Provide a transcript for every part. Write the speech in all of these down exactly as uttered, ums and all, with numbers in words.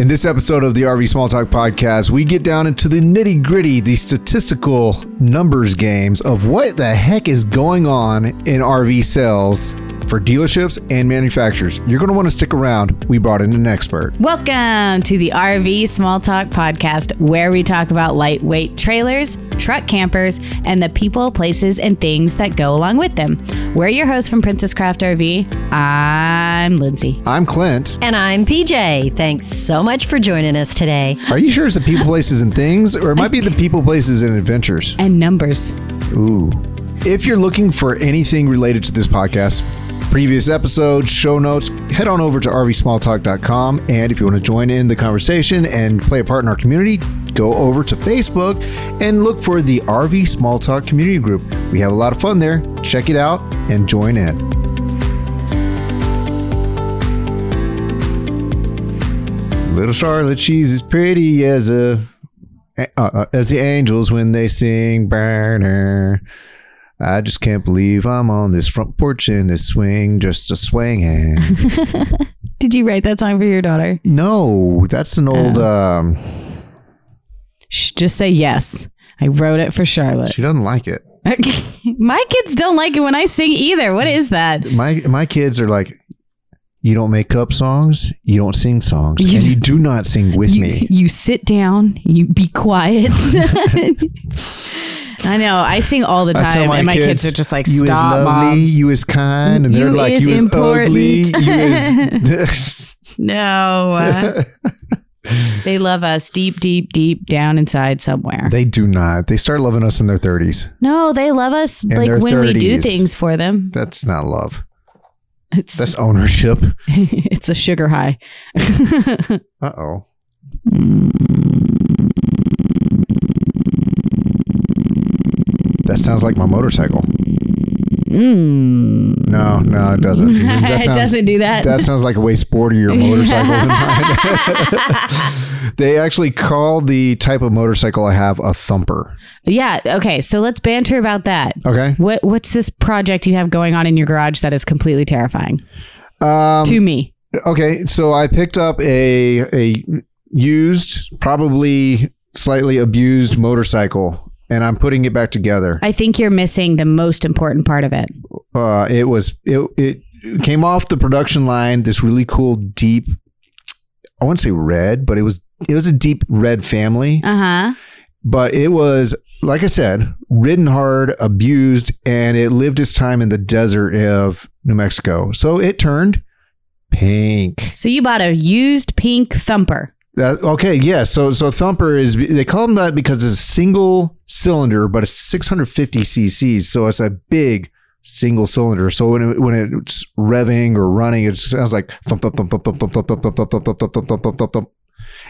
In this episode of the R V Small Talk podcast, we get down into the nitty gritty, the statistical numbers games of what the heck is going on in R V sales for dealerships and manufacturers. You're going to want to stick around. We brought in an expert. Welcome to the R V Small Talk podcast, where we talk about lightweight trailers, truck campers, and the people, places, and things that go along with them. We're your hosts from Princess Craft R V. I'm Lindsay. I'm Clint. And I'm P J. Thanks so much for joining us today. Are you sure it's the people, places, and things? Or it might be the people, places, and adventures. And numbers. Ooh. If you're looking for anything related to this podcast, previous episodes, show notes, head on over to r v small talk dot com. And if you want to join in the conversation and play a part in our community, go over to Facebook and look for the R V Small Talk community group. We have a lot of fun there. Check it out and join in. Little Charlotte, she's as pretty as a uh, as the angels when they sing. Burner. I just can't believe I'm on this front porch in this swing, just a swinging. Did you write that song for your daughter? No, that's an old... Oh. Um, Shh, just say yes. I wrote it for Charlotte. She doesn't like it. My kids don't like it when I sing either. What is that? My my kids are like, you don't make up songs, you don't sing songs, you and d- you do not sing with you, me. You sit down, you be quiet. I know. I sing all the time, my and my kids, kids are just like, "Stop, you is lovely, Mom. You is kind," and they're you like, is "You is ugly, you is." No, uh, they love us deep, deep, deep down inside somewhere. They do not. They start loving us in their thirties. No, they love us in like when thirties. We do things for them. That's not love. It's that's ownership. It's a sugar high. uh oh. That sounds like my motorcycle. Mm. No, no, it doesn't. That sounds, it doesn't do that. That sounds like a way sportier motorcycle than mine. They actually call the type of motorcycle I have a thumper. Yeah. Okay. So let's banter about that. Okay. What What's this project you have going on in your garage that is completely terrifying um, to me? Okay. So I picked up a a used, probably slightly abused motorcycle. And I'm putting it back together. I think you're missing the most important part of it. Uh, it was it it came off the production line. This really cool deep, I wouldn't say red, but it was it was a deep red family. Uh huh. But it was, like I said, ridden hard, abused, and it lived its time in the desert of New Mexico. So it turned pink. So you bought a used pink thumper. That, okay, yeah. So, so Thumper is, they call them that because it's a single cylinder, but it's six hundred fifty c c. So it's a big single cylinder. So when it, when it's revving or running, it sounds like thump thump thump thump thump thump thump thump thump thump thump thump thump thump thump thump,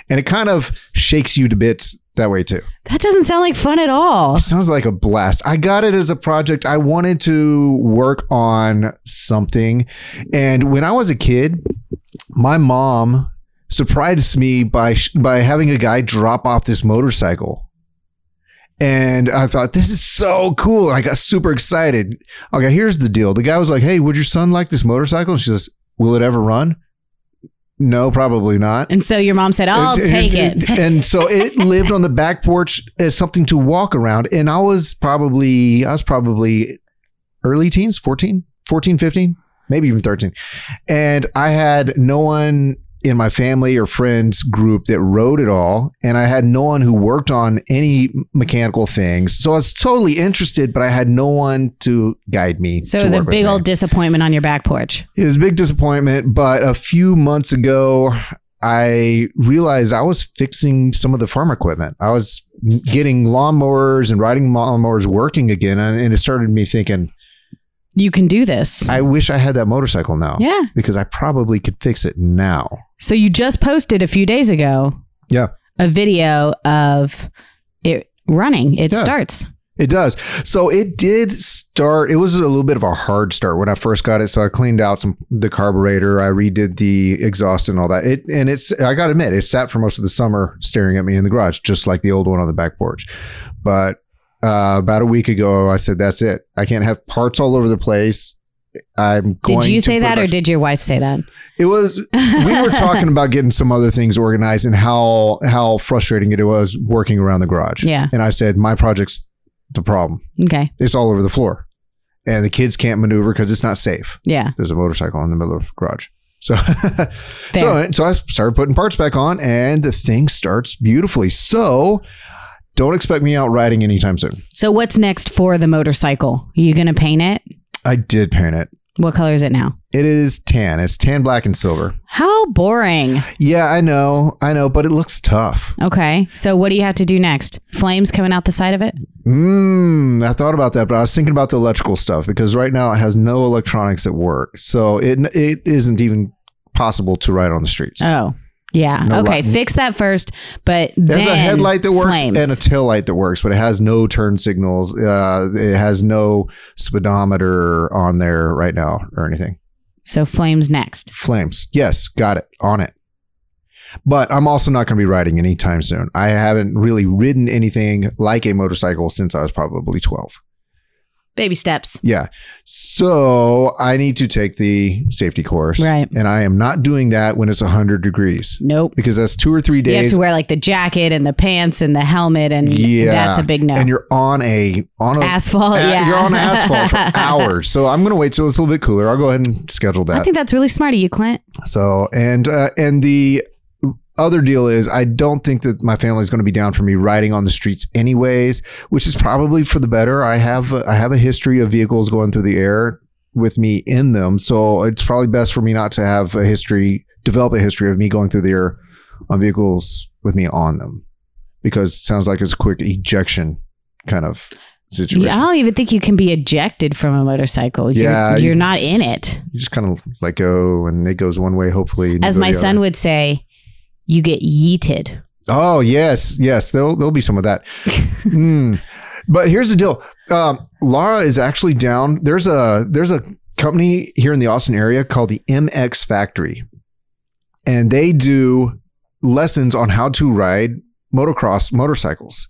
and it kind of shakes you to bits that way too. That doesn't sound like fun at all. It sounds like a blast. I got it as a project. I wanted to work on something, and when I was a kid, my mom surprised me by by having a guy drop off this motorcycle, and I thought, this is so cool, and I got super excited. Okay, here's the deal. The guy was like, hey, would your son like this motorcycle? And she says, will it ever run? No, probably not. And so your mom said, I'll and, take and, it. And so it lived on the back porch as something to walk around, and I was probably I was probably early teens, fourteen, fourteen, fifteen, maybe even thirteen, and I had no one in my family or friends group that rode it all. And I had no one who worked on any mechanical things. So I was totally interested, but I had no one to guide me. So it was a big old disappointment on your back porch. It was a big disappointment. But a few months ago, I realized I was fixing some of the farm equipment. I was getting lawnmowers and riding lawnmowers working again. And it started me thinking, you can do this. I wish I had that motorcycle now. Yeah. Because I probably could fix it now. So you just posted a few days ago. Yeah. A video of it running. It yeah. starts. It does. So it did start. It was a little bit of a hard start when I first got it. So I cleaned out some the carburetor. I redid the exhaust and all that. It and it's I got to admit, it sat for most of the summer staring at me in the garage, just like the old one on the back porch. But Uh, about a week ago, I said, that's it. I can't have parts all over the place. I'm going to... Did you say that or did your wife say that? It was, we were talking about getting some other things organized and how, how frustrating it was working around the garage. Yeah. And I said, my project's the problem. Okay. It's all over the floor and the kids can't maneuver because it's not safe. Yeah. There's a motorcycle in the middle of the garage. So, so, so I started putting parts back on and the thing starts beautifully. So don't expect me out riding anytime soon. So what's next for the motorcycle? Are you going to paint it? I did paint it. What color is it now? It is tan. It's tan, black, and silver. How boring. Yeah, I know. I know, but it looks tough. Okay. So what do you have to do next? Flames coming out the side of it? Mmm. I thought about that, but I was thinking about the electrical stuff because right now it has no electronics at work. So it it isn't even possible to ride on the streets. Oh. Yeah. No okay. Light. Fix that first, but then there's a headlight that works flames. And a tail light that works, but it has no turn signals. Uh, it has no speedometer on there right now or anything. So flames next. Flames. Yes. Got it. On it. But I'm also not going to be riding anytime soon. I haven't really ridden anything like a motorcycle since I was probably twelve. Baby steps. Yeah. So I need to take the safety course. Right. And I am not doing that when it's one hundred degrees. Nope. Because that's two or three days. You have to wear like the jacket and the pants and the helmet. And yeah. That's a big no. And you're on a... on a, asphalt. A, yeah. You're on asphalt for hours. So I'm going to wait till it's a little bit cooler. I'll go ahead and schedule that. I think that's really smart of you, Clint. So, and uh, and the... other deal is I don't think that my family is going to be down for me riding on the streets anyways, which is probably for the better. I have I have a history of vehicles going through the air with me in them. So it's probably best for me not to have a history, develop a history of me going through the air on vehicles with me on them, because it sounds like it's a quick ejection kind of situation. Yeah, I don't even think you can be ejected from a motorcycle. You're, yeah. You're not in it. You just kind of let go and it goes one way, hopefully. As my son would say, you get yeeted. Oh, yes. Yes. There'll, there'll be some of that. mm. But here's the deal. Um, Laura is actually down. There's a there's a company here in the Austin area called the M X Factory. And they do lessons on how to ride motocross motorcycles.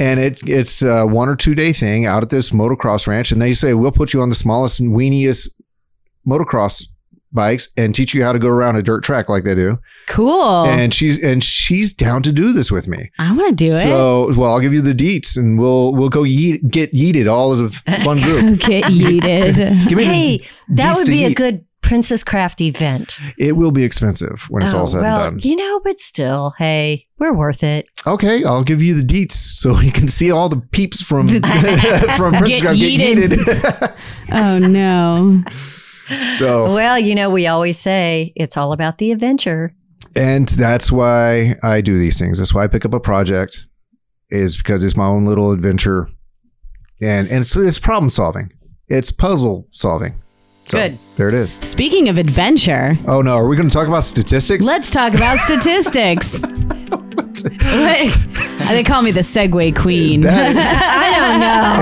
And it it's a one or two day thing out at this motocross ranch. And they say, we'll put you on the smallest and weeniest motocross bikes and teach you how to go around a dirt track like they do. Cool. And she's and she's down to do this with me. I want to do it. So, well, I'll give you the deets and we'll we'll go yeet, get yeeted all as a fun group. Get yeeted. Give me hey, that would be a yeet. Good Princess Craft event. It will be expensive when it's oh, all said well, and done. You know, but still, hey, we're worth it. Okay, I'll give you the deets so you can see all the peeps from from Princess Craft get yeeted. yeeted. Oh no. So well, you know, we always say it's all about the adventure. And that's why I do these things. That's why I pick up a project, is because it's my own little adventure. And and it's, it's problem solving. It's puzzle solving. So, good. There it is. Speaking of adventure. Oh, no. Are we going to talk about statistics? Let's talk about statistics. They call me the segue queen. That, I don't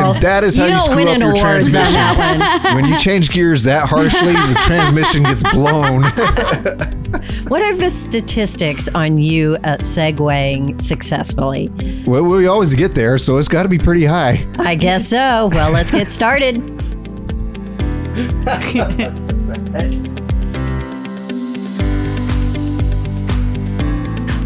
know. And that is how you, you screw up your transmission. That when you change gears that harshly, the transmission gets blown. What are the statistics on you at segueing successfully? Well, we always get there, so it's got to be pretty high. I guess so. Well, let's get started.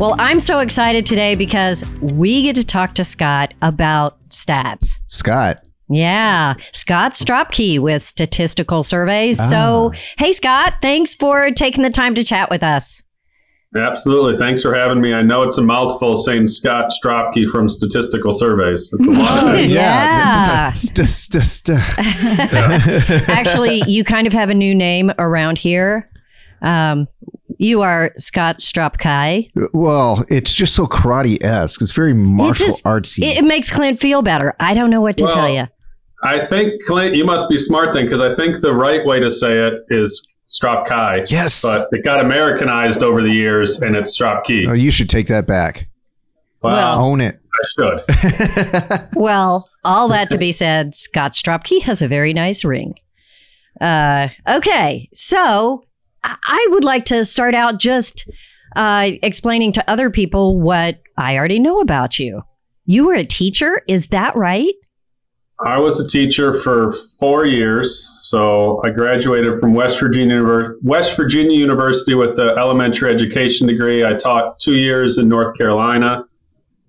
Well, I'm so excited today because we get to talk to Scott about stats. Scott. Yeah. Scott Stropki with Statistical Surveys. Ah. So, hey, Scott, thanks for taking the time to chat with us. Absolutely. Thanks for having me. I know it's a mouthful saying Scott Stropki from Statistical Surveys. It's a lot. Yeah. Actually, you kind of have a new name around here. Um You are Scott Stropki. Well, it's just so karate-esque. It's very martial it just, artsy. It makes Clint feel better. I don't know what to well, tell you. I think, Clint, you must be smart then, because I think the right way to say it is Stropki. Yes. But it got Americanized over the years, and it's Stropki. Oh, you should take that back. Wow. Well, own it. I should. Well, all that to be said, Scott Stropki has a very nice ring. Uh, okay, so... I would like to start out just uh, explaining to other people what I already know about you. You were a teacher. Is that right? I was a teacher for four years. So I graduated from West Virginia, West Virginia University with an elementary education degree. I taught two years in North Carolina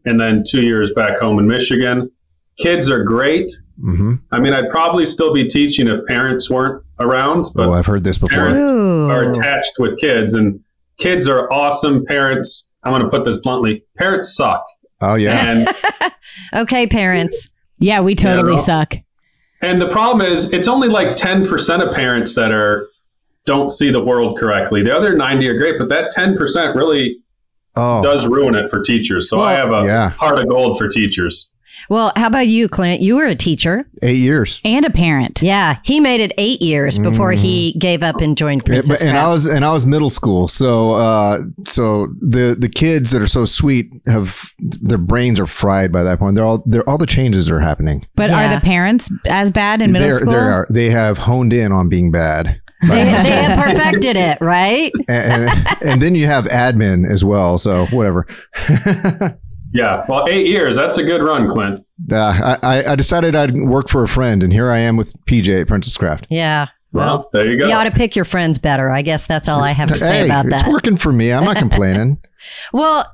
and then two years back home in Michigan. Kids are great. Mm-hmm. I mean, I'd probably still be teaching if parents weren't around. But oh, I've heard this before. Parents Ooh. Are attached with kids, and kids are awesome. Parents, I'm going to put this bluntly, parents suck. Oh, yeah. And, okay, parents. Yeah, we totally you know, suck. And the problem is, it's only like ten percent of parents that are don't see the world correctly. The other ninety are great, but that ten percent really oh. does ruin it for teachers. So well, I have a yeah. heart of gold for teachers. Well, how about you, Clint? You were a teacher. Eight years. And a parent. Yeah. He made it eight years before mm. he gave up and joined Princess Craft. And I was and I was middle school. So uh, so the, the kids that are so sweet have their brains are fried by that point. They're all they're all the changes are happening. But yeah. are the parents as bad in middle they're, school? They are. They have honed in on being bad. They, they have perfected it, right? and, and, and then you have admin as well. So whatever. Yeah. Well, eight years. That's a good run, Clint. Uh, I, I decided I'd work for a friend, and here I am with P J at Princess Craft. Yeah. Well, well, there you go. You ought to pick your friends better. I guess that's all it's, I have to say hey, about that. It's working for me. I'm not complaining. Well,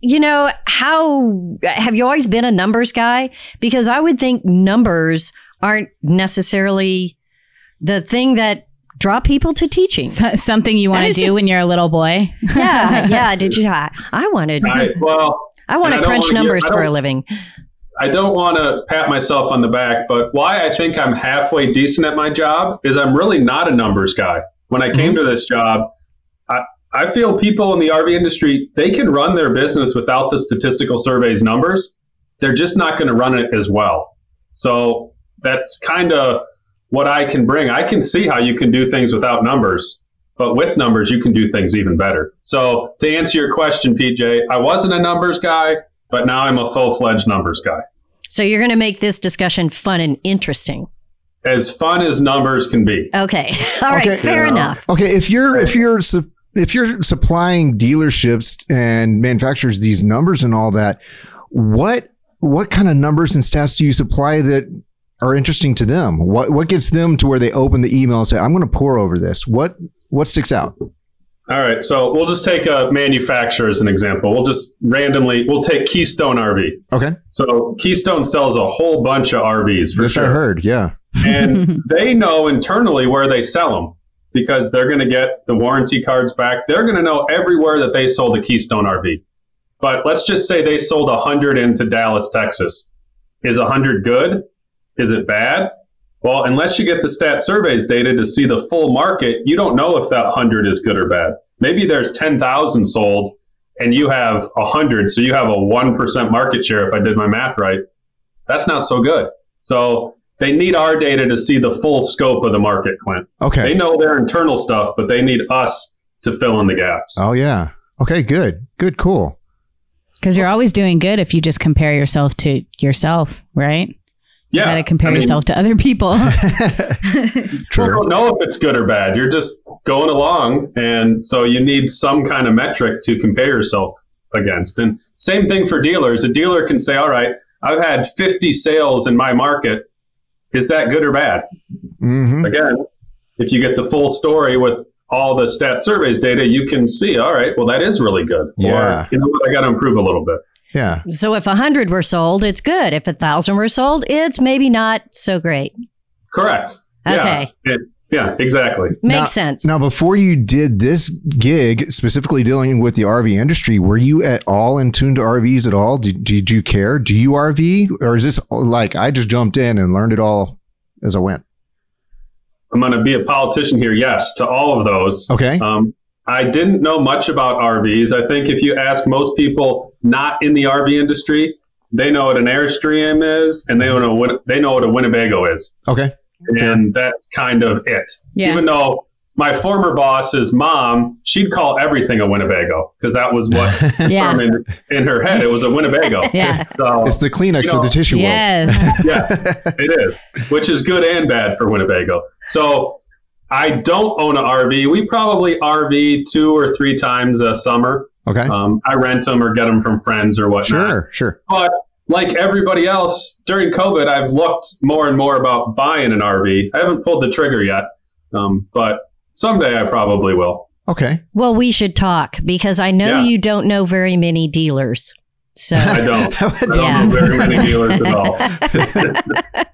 you know, how have you always been a numbers guy? Because I would think numbers aren't necessarily the thing that draw people to teaching. So, something you want to do when you're a little boy. Yeah. Yeah. Did you? I, I wanted. I, well. I want to crunch numbers for a living. I don't want to pat myself on the back, but why I think I'm halfway decent at my job is I'm really not a numbers guy. When I came mm-hmm. to this job, I, I feel people in the R V industry, they can run their business without the statistical surveys numbers. They're just not going to run it as well. So that's kind of what I can bring. I can see how you can do things without numbers. But with numbers, you can do things even better. So to answer your question, P J, I wasn't a numbers guy, but now I'm a full-fledged numbers guy. So you're going to make this discussion fun and interesting. As fun as numbers can be. Okay. All right. Okay. Fair yeah. enough. Okay. If you're if you're if you're supplying dealerships and manufacturers these numbers and all that, what what kind of numbers and stats do you supply that are interesting to them? What what gets them to where they open the email and say, "I'm going to pour over this"? What What sticks out? All right. So we'll just take a manufacturer as an example. We'll just randomly, we'll take Keystone R V. Okay. So Keystone sells a whole bunch of R Vs for this sure. I heard. Yeah. And they know internally where they sell them because they're going to get the warranty cards back. They're going to know everywhere that they sold a Keystone R V. But let's just say they sold one hundred into Dallas, Texas. Is one hundred good? Is it bad? Well, unless you get the stat surveys data to see the full market, you don't know if that one hundred is good or bad. Maybe there's ten thousand sold and you have one hundred, so you have a one percent market share if I did my math right. That's not so good. So they need our data to see the full scope of the market, Clint. Okay. They know their internal stuff, but they need us to fill in the gaps. Oh, yeah. Okay, good. Good, cool. Because you're always doing good if you just compare yourself to yourself, right? Yeah, you got to compare I mean, yourself to other people. True. You don't know if it's good or bad. You're just going along. And so you need some kind of metric to compare yourself against. And same thing for dealers. A dealer can say, all right, I've had fifty sales in my market. Is that good or bad? Mm-hmm. Again, if you get the full story with all the stat surveys data, you can see, all right, well, that is really good. Yeah. Or, you know what, I got to improve a little bit. Yeah. So if one hundred were sold, it's good. If one thousand were sold, it's maybe not so great. Correct. Okay. Yeah, it, yeah exactly. Makes now, sense. Now, before you did this gig, specifically dealing with the R V industry, were you at all in tune to R Vs at all? Did, did you care? Do you R V? Or is this like I just jumped in and learned it all as I went? I'm going to be a politician here. Yes, to all of those. Okay. Um, I didn't know much about R Vs. I think if you ask most people not in the R V industry, they know what an Airstream is, and they don't know what they know what a Winnebago is. Okay, and that's kind of it. Yeah. Even though my former boss's mom, she'd call everything a Winnebago because that was what yeah. determined in her head. It was a Winnebago. yeah, so, it's the Kleenex you know, of the tissue yes. world. Yes, yeah, it is, which is good and bad for Winnebago. So. I don't own an R V. We probably R V two or three times a summer. Okay. Um, I rent them or get them from friends or whatnot. Sure, sure. But like everybody else, during COVID, I've looked more and more about buying an R V. I haven't pulled the trigger yet, um, but someday I probably will. Okay. Well, we should talk because I know yeah. you don't know very many dealers. So I don't. I don't yeah. know very many dealers at all.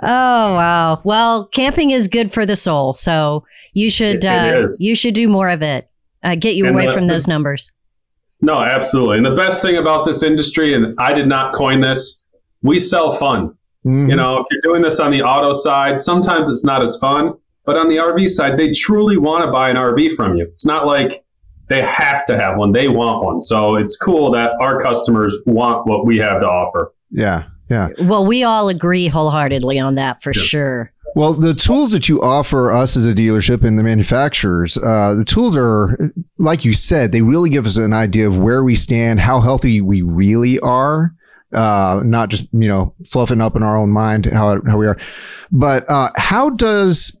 Oh, wow. Well, camping is good for the soul. So you should uh, you should do more of it. Uh, get you and away the, from those numbers. No, absolutely. And the best thing about this industry, and I did not coin this, we sell fun. Mm-hmm. You know, if you're doing this on the auto side, sometimes it's not as fun. But on the R V side, they truly want to buy an R V from you. It's not like they have to have one. They want one. So it's cool that our customers want what we have to offer. Yeah. Yeah. Well, we all agree wholeheartedly on that for yeah. sure. Well, the tools that you offer us as a dealership and the manufacturers, uh, the tools are, like you said, they really give us an idea of where we stand, how healthy we really are. Uh, not just, you know, fluffing up in our own mind how how we are. But uh, how does...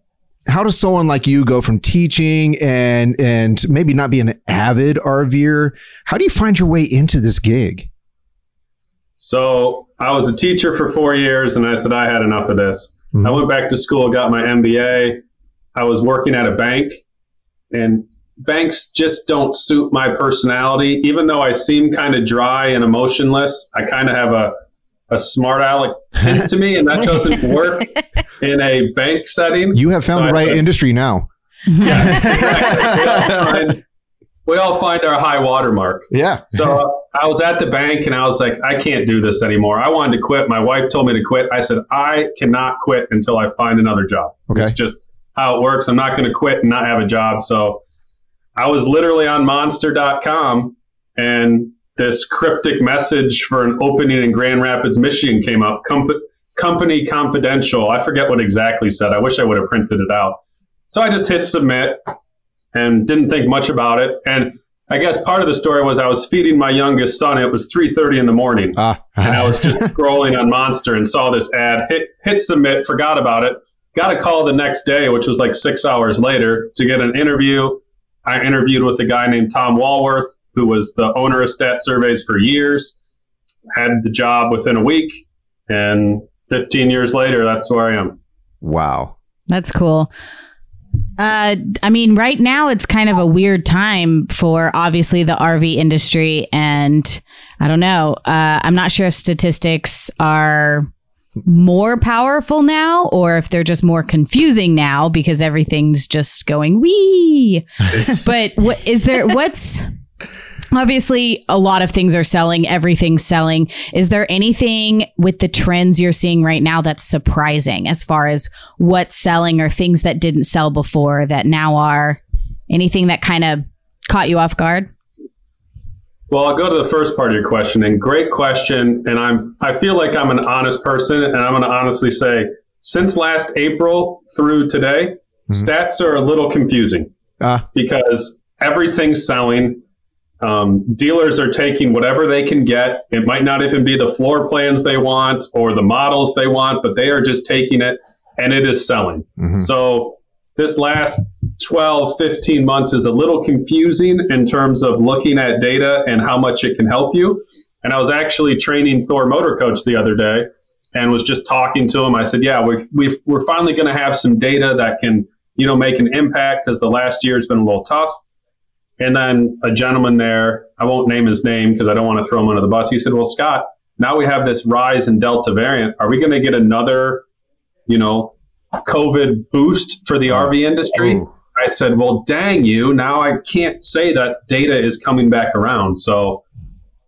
How does someone like you go from teaching and and maybe not being an avid RVer? How do you find your way into this gig? So I was a teacher for four years and I said, I had enough of this. Mm-hmm. I went back to school, got my M B A. I was working at a bank and banks just don't suit my personality. Even though I seem kind of dry and emotionless, I kind of have a a smart aleck tint to me, and that doesn't work in a bank setting. You have found so the right industry now. Yes, exactly. we, all find, we all find our high watermark. Yeah. So I was at the bank and I was like, I can't do this anymore. I wanted to quit. My wife told me to quit. I said, I cannot quit until I find another job. Okay. It's just how it works. I'm not going to quit and not have a job. So I was literally on monster dot com and this cryptic message for an opening in Grand Rapids, Michigan came up. Com- company confidential. I forget what exactly said. I wish I would have printed it out. So I just hit submit and didn't think much about it. And I guess part of the story was I was feeding my youngest son. It was three thirty in the morning. Uh, and I was just scrolling on Monster and saw this ad, hit, hit submit, forgot about it. Got a call the next day, which was like six hours later, to get an interview. I interviewed with a guy named Tom Walworth, who was the owner of Stat Surveys for years, had the job within a week, and fifteen years later, that's where I am. Wow. That's cool. Uh, I mean, right now, it's kind of a weird time for, obviously, the R V industry, and I don't know. Uh, I'm not sure if statistics are more powerful now or if they're just more confusing now because everything's just going wee. But what is there, what's... Obviously, a lot of things are selling. Everything's selling. Is there anything with the trends you're seeing right now that's surprising as far as what's selling or things that didn't sell before that now are? Anything that kind of caught you off guard? Well, I'll go to the first part of your question. And great question. And I'm I feel like I'm an honest person. And I'm going to honestly say, since last April through today, mm-hmm. stats are a little confusing uh. because everything's selling. Um, dealers are taking whatever they can get. It might not even be the floor plans they want or the models they want, but they are just taking it and it is selling. Mm-hmm. So this last twelve, fifteen months is a little confusing in terms of looking at data and how much it can help you. And I was actually training Thor Motor Coach the other day and was just talking to him. I said, yeah, we've, we've, we're finally going to have some data that can, you know, make an impact because the last year has been a little tough. And then a gentleman there, I won't name his name because I don't want to throw him under the bus. He said, well, Scott, now we have this rise in Delta variant. Are we going to get another, you know, COVID boost for the oh. R V industry? Ooh. I said, well, dang you. Now I can't say that data is coming back around. So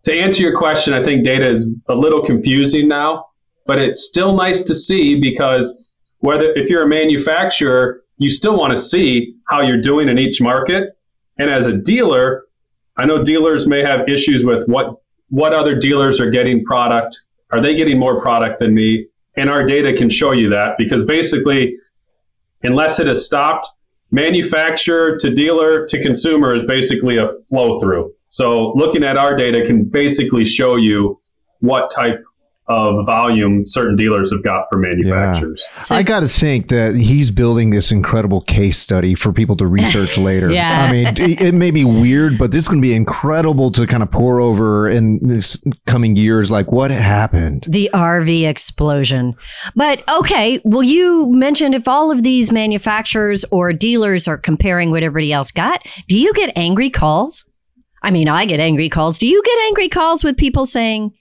to answer your question, I think data is a little confusing now, but it's still nice to see because whether if you're a manufacturer, you still want to see how you're doing in each market. And as a dealer, I know dealers may have issues with what what other dealers are getting product. Are they getting more product than me? And our data can show you that because basically, unless it has stopped, manufacturer to dealer to consumer is basically a flow through. So looking at our data can basically show you what type of volume certain dealers have got for manufacturers. Yeah. So, I got to think that he's building this incredible case study for people to research later. Yeah. I mean, it, it may be weird, but this is going to be incredible to kind of pour over in this coming years, like what happened? The R V explosion. But okay, well, you mentioned if all of these manufacturers or dealers are comparing what everybody else got, do you get angry calls? I mean, I get angry calls. Do you get angry calls with people saying,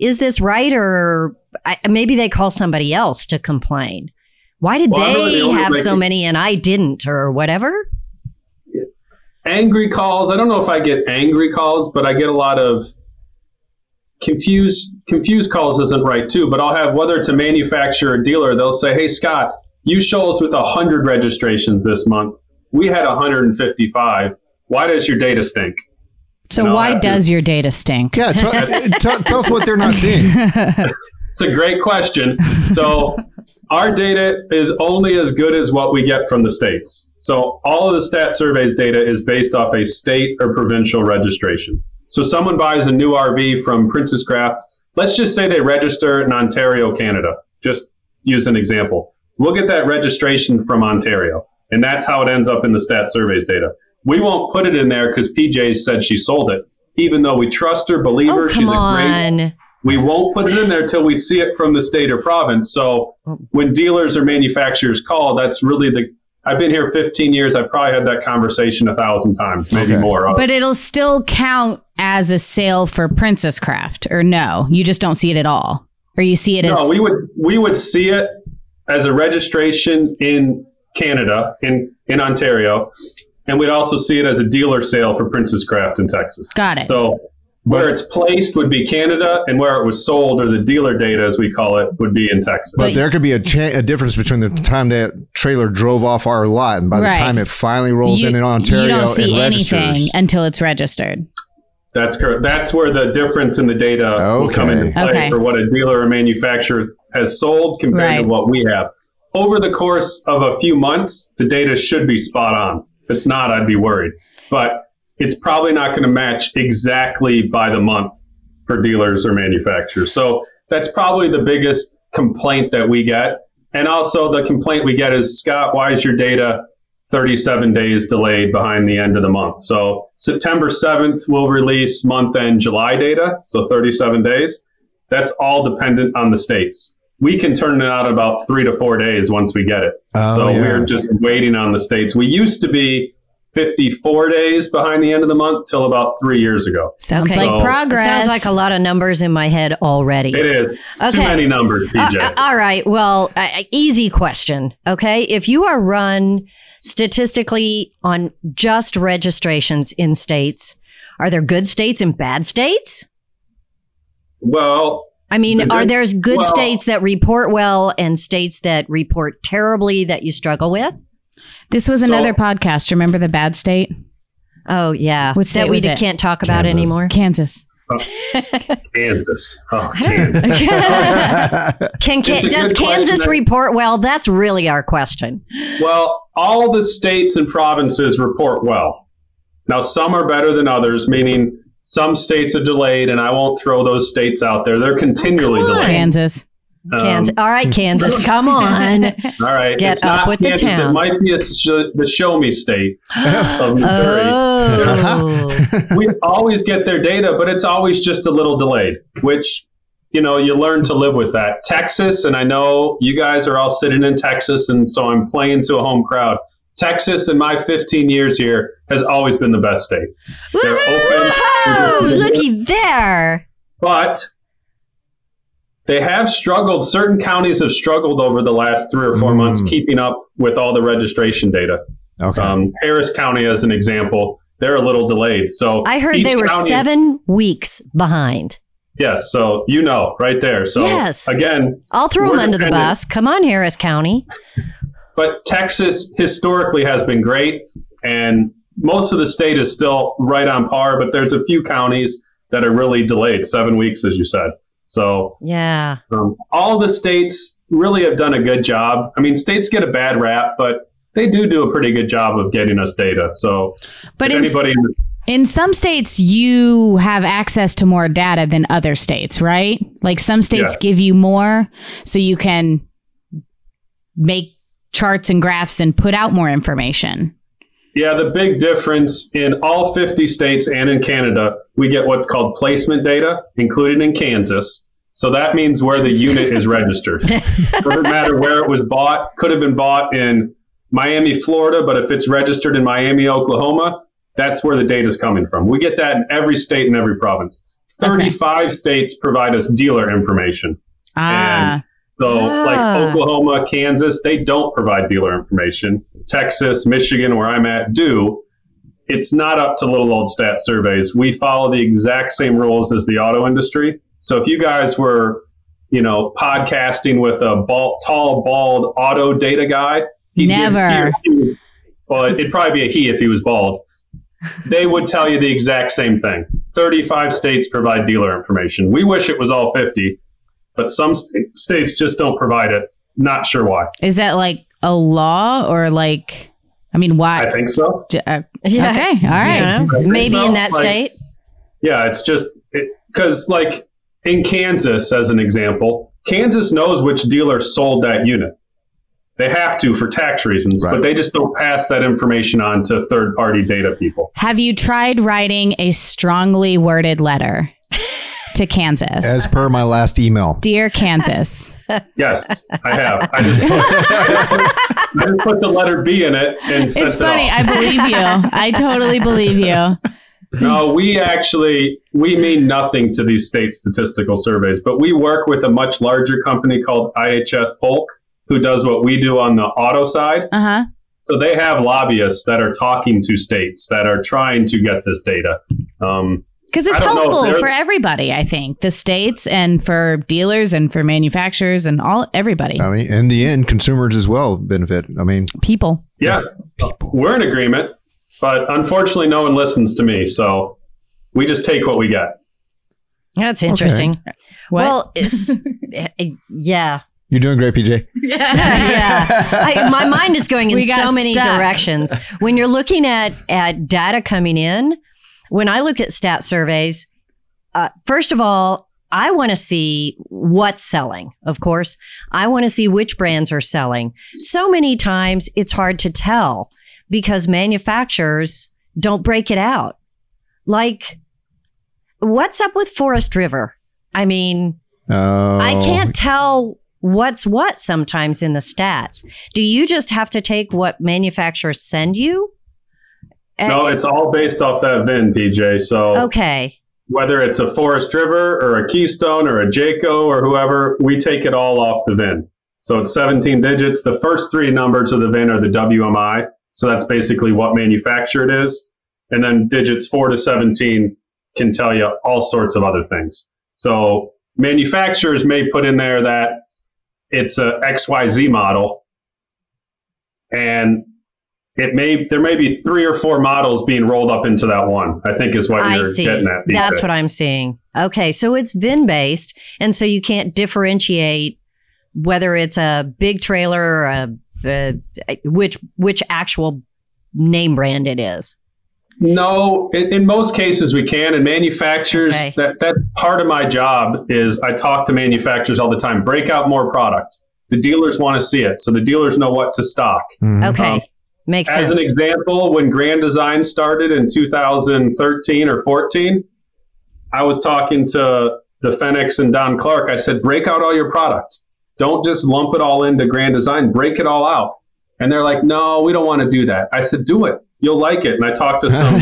is this right? Or I, maybe they call somebody else to complain. Why did well, they really have so it, many and I didn't or whatever? Angry calls. I don't know if I get angry calls, but I get a lot of confused, confused calls isn't right too, but I'll have, whether it's a manufacturer or dealer, they'll say, hey, Scott, you show us with one hundred registrations this month. We had one hundred fifty-five. Why does your data stink? So you know, why does to, your data stink? Yeah, t- t- t- tell us what they're not seeing. It's a great question. So our data is only as good as what we get from the states. So all of the stat surveys data is based off a state or provincial registration. So someone buys a new R V from Princess Craft. Let's just say they register in Ontario, Canada. Just use an example. We'll get that registration from Ontario. And that's how it ends up in the stat surveys data. We won't put it in there because P J said she sold it, even though we trust her, believe her. Oh, come she's a great. On. We won't put it in there till we see it from the state or province. So when dealers or manufacturers call, that's really the. I've been here fifteen years. I've probably had that conversation a thousand times, maybe okay. more. But it'll still count as a sale for Princess Craft, or no? You just don't see it at all, or you see it no, as no. We would we would see it as a registration in Canada, in in Ontario. And we'd also see it as a dealer sale for Princess Craft in Texas. Got it. So where it's placed would be Canada, and where it was sold, or the dealer data, as we call it, would be in Texas. But there could be a, cha- a difference between the time that trailer drove off our lot and by right. the time it finally rolls you, in in Ontario and registers. You don't see anything until it's registered. That's correct. That's where the difference in the data okay. will come into play okay. for what a dealer or manufacturer has sold compared right. to what we have. Over the course of a few months, the data should be spot on. If it's not, I'd be worried. But it's probably not going to match exactly by the month for dealers or manufacturers. So that's probably the biggest complaint that we get. And also the complaint we get is, Scott, why is your data thirty-seven days delayed behind the end of the month? So September seventh, we'll release month-end July data, so thirty-seven days. That's all dependent on the states. We can turn it out about three to four days once we get it. Oh, so yeah. we're just waiting on the states. We used to be fifty-four days behind the end of the month till about three years ago. Sounds okay. like so, progress. Sounds like a lot of numbers in my head already. It is. It's okay. Too many numbers, P J. Uh, all right. Well, uh, easy question. Okay. If you are run statistically on just registrations in states, are there good states and bad states? Well... I mean, good, are there good well, states that report well and states that report terribly that you struggle with? This was another so, podcast. Remember the bad state? Oh, yeah. What state that we can't it? Talk about Kansas. Anymore? Kansas. Oh, Kansas. Oh, Kansas. Can, can, does Kansas that, report well? That's really our question. Well, all the states and provinces report well. Now, some are better than others, meaning... Some states are delayed, and I won't throw those states out there. They're continually oh, delayed. Kansas. Um, Kansas. All right, Kansas, come on. All right. Get it's up not with Kansas. The towns. It might be a sh- the show-me state of Missouri. Oh. We always get their data, but it's always just a little delayed, which, you know, you learn to live with that. Texas, and I know you guys are all sitting in Texas, and so I'm playing to a home crowd. Texas, in my fifteen years here, has always been the best state. They're open. Oh, looky there. But they have struggled. Certain counties have struggled over the last three or four mm. months keeping up with all the registration data. Okay. Um, Harris County, as an example, they're a little delayed. So I heard they were county, seven weeks behind. Yes. So, you know, right there. So, yes. Again, I'll throw them under the bus. Come on, Harris County. But Texas historically has been great, and most of the state is still right on par, but there's a few counties that are really delayed, seven weeks, as you said. So yeah, um, all the states really have done a good job. I mean, states get a bad rap, but they do do a pretty good job of getting us data. So but if anybody in the In some states, you have access to more data than other states, right? Like some states yes. give you more so you can make charts and graphs and put out more information. Yeah, the big difference in all fifty states and in Canada, we get what's called placement data, included in Kansas. So that means where the unit is registered. Doesn't matter where it was bought, could have been bought in Miami, Florida, but if it's registered in Miami, Oklahoma, that's where the data is coming from. We get that in every state and every province. thirty-five okay. states provide us dealer information. Ah. And so ah. like Oklahoma, Kansas, they don't provide dealer information. Texas, Michigan, where I'm at, do. It's not up to little old stat surveys. We follow the exact same rules as the auto industry. So if you guys were, you know, podcasting with a bald, tall, bald auto data guy, he never. He, he, well, it'd probably be a he if he was bald. They would tell you the exact same thing. thirty-five states provide dealer information. We wish it was all fifty, but some st- states just don't provide it. Not sure why. Is that like a law or like, I mean, why? I think so. J- uh, yeah. Okay. All right. Yeah. Maybe so. In that like, state. Yeah. It's just because it, like in Kansas, as an example, Kansas knows which dealer sold that unit. They have to for tax reasons, right. But they just don't pass that information on to third-party data people. Have you tried writing a strongly worded letter to Kansas? As per my last email. Dear Kansas. Yes, I have. I just, put, I just put the letter B in it and sent it off. It's funny. I believe you. I totally believe you. No, we actually, we mean nothing to these state statistical surveys, but we work with a much larger company called I H S Polk, who does what we do on the auto side. Uh-huh. So they have lobbyists that are talking to states that are trying to get this data. Um, because it's helpful for everybody, I think. The states and for dealers and for manufacturers and all everybody. I mean, in the end, consumers as well benefit. I mean, people. Yeah, people. We're in agreement, but unfortunately, no one listens to me. So we just take what we get. That's interesting. Okay. Well, it's, yeah. You're doing great, P J. Yeah. yeah. I, my mind is going in so many stuck. directions. When you're looking at, at data coming in, when I look at stat surveys, uh, first of all, I want to see what's selling, of course. I want to see which brands are selling. So many times it's hard to tell because manufacturers don't break it out. Like, what's up with Forest River? I mean, oh. I can't tell what's what sometimes in the stats. Do you just have to take what manufacturers send you? And no, it's all based off that V I N, P J. So okay. whether it's a Forest River or a Keystone or a Jayco or whoever, we take it all off the V I N. So it's seventeen digits. The first three numbers of the V I N are the W M I. So that's basically what manufacturer it is. And then digits four to seventeen can tell you all sorts of other things. So manufacturers may put in there that it's a X Y Z model, and it may there may be three or four models being rolled up into that one, I think is what I you're see. Getting at. That's what I'm seeing. Okay, so it's V I N-based, and so you can't differentiate whether it's a big trailer or a, a, which, which actual name brand it is. No, in, in most cases we can, and manufacturers, okay. that, that's part of my job is I talk to manufacturers all the time, break out more product. The dealers want to see it, so the dealers know what to stock. Mm-hmm. Okay, um, makes as sense. As an example, when Grand Design started in two thousand thirteen or fourteen, I was talking to the Fenix and Don Clark. I said, break out all your product. Don't just lump it all into Grand Design, break it all out. And they're like, no, we don't want to do that. I said, do it. You'll like it. And I talked to some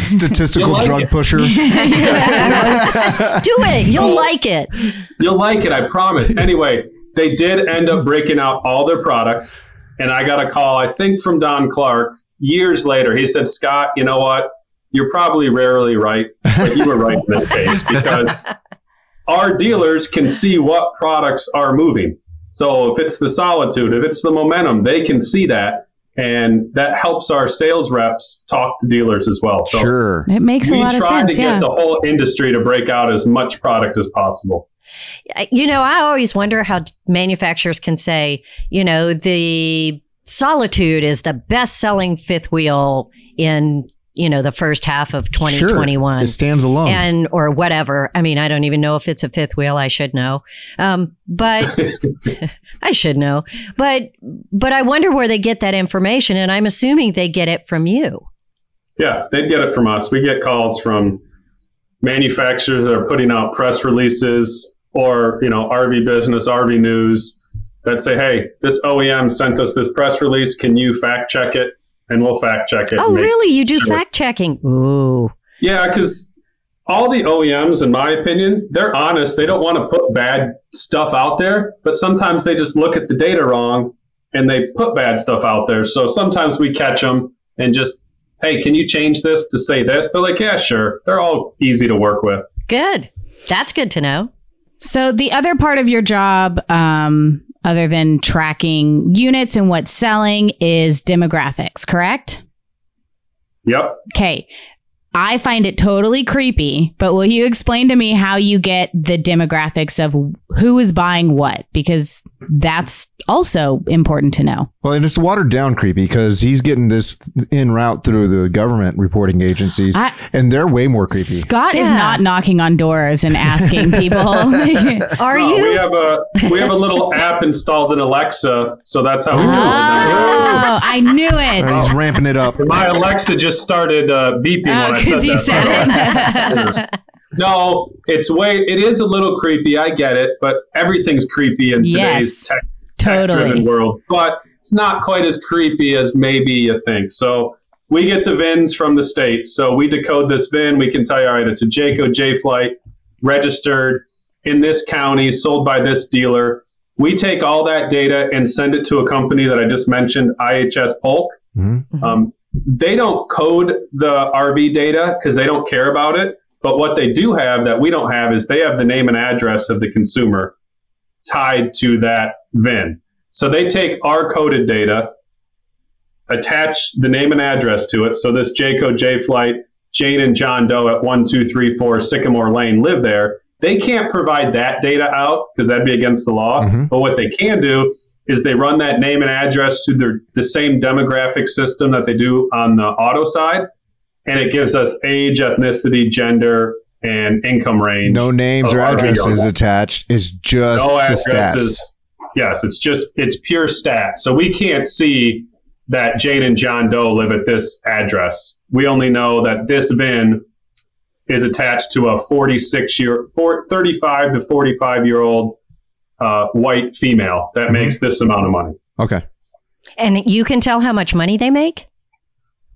statistical like drug it. Pusher. Do it. You'll like it. You'll like it. I promise. Anyway, they did end up breaking out all their products. And I got a call, I think from Don Clark years later. He said, Scott, you know what? You're probably rarely right, but you were right in this case because our dealers can see what products are moving. So if it's the Solitude, if it's the Momentum, they can see that. And that helps our sales reps talk to dealers as well. So sure. It makes a lot of sense. We try to yeah. get the whole industry to break out as much product as possible. You know, I always wonder how manufacturers can say, you know, the Solitude is the best-selling fifth wheel in, you know, the first half of twenty twenty-one. Sure, it stands alone. And, or whatever. I mean, I don't even know if it's a fifth wheel. I should know. Um, but I should know. But, but I wonder where they get that information. And I'm assuming they get it from you. Yeah, they get it from us. We get calls from manufacturers that are putting out press releases or, you know, R V Business, R V News, that say, hey, this O E M sent us this press release. Can you fact check it? And we'll fact check it. Oh, really? You do fact checking? Ooh. Yeah, because all the O E Ms, in my opinion, they're honest. They don't want to put bad stuff out there, but sometimes they just look at the data wrong and they put bad stuff out there. So sometimes we catch them and just, hey, can you change this to say this? They're like, yeah, sure. They're all easy to work with. Good. That's good to know. So the other part of your job, um, other than tracking units and what's selling, is demographics, correct? Yep. Okay. I find it totally creepy, but will you explain to me how you get the demographics of who is buying what? Because that's also important to know. Well, and it's watered down creepy because he's getting this en route through the government reporting agencies, I, and they're way more creepy. Scott yeah. is not knocking on doors and asking people, are no, you? We have, a, we have a little app installed in Alexa, so that's how we do it. Oh, I knew it. I was ramping it up. My Alexa just started uh, beeping oh, when I Because you said it. No, it's way, it is a little creepy. I get it, but everything's creepy in today's yes, tech, totally. tech-driven world. But it's not quite as creepy as maybe you think. So we get the V I Ns from the state. So we decode this V I N. We can tell you, all right, it's a Jayco J-Flight registered in this county, sold by this dealer. We take all that data and send it to a company that I just mentioned, I H S Polk. Mm-hmm. Um, they don't code the R V data because they don't care about it. But what they do have that we don't have is they have the name and address of the consumer tied to that V I N. So they take our coded data, attach the name and address to it. So this Jayco J-Flight, Jane and John Doe at one two three four Sycamore Lane live there. They can't provide that data out because that'd be against the law. Mm-hmm. But what they can do is they run that name and address through their, the same demographic system that they do on the auto side. And it gives us age, ethnicity, gender, and income range. No names or addresses attached. It's just no addresses. The stats. Yes, it's just, it's pure stats. So we can't see that Jane and John Doe live at this address. We only know that this V I N is attached to a forty-six year, four, thirty-five to forty-five year old uh, white female that mm-hmm. makes this amount of money. Okay. And you can tell how much money they make?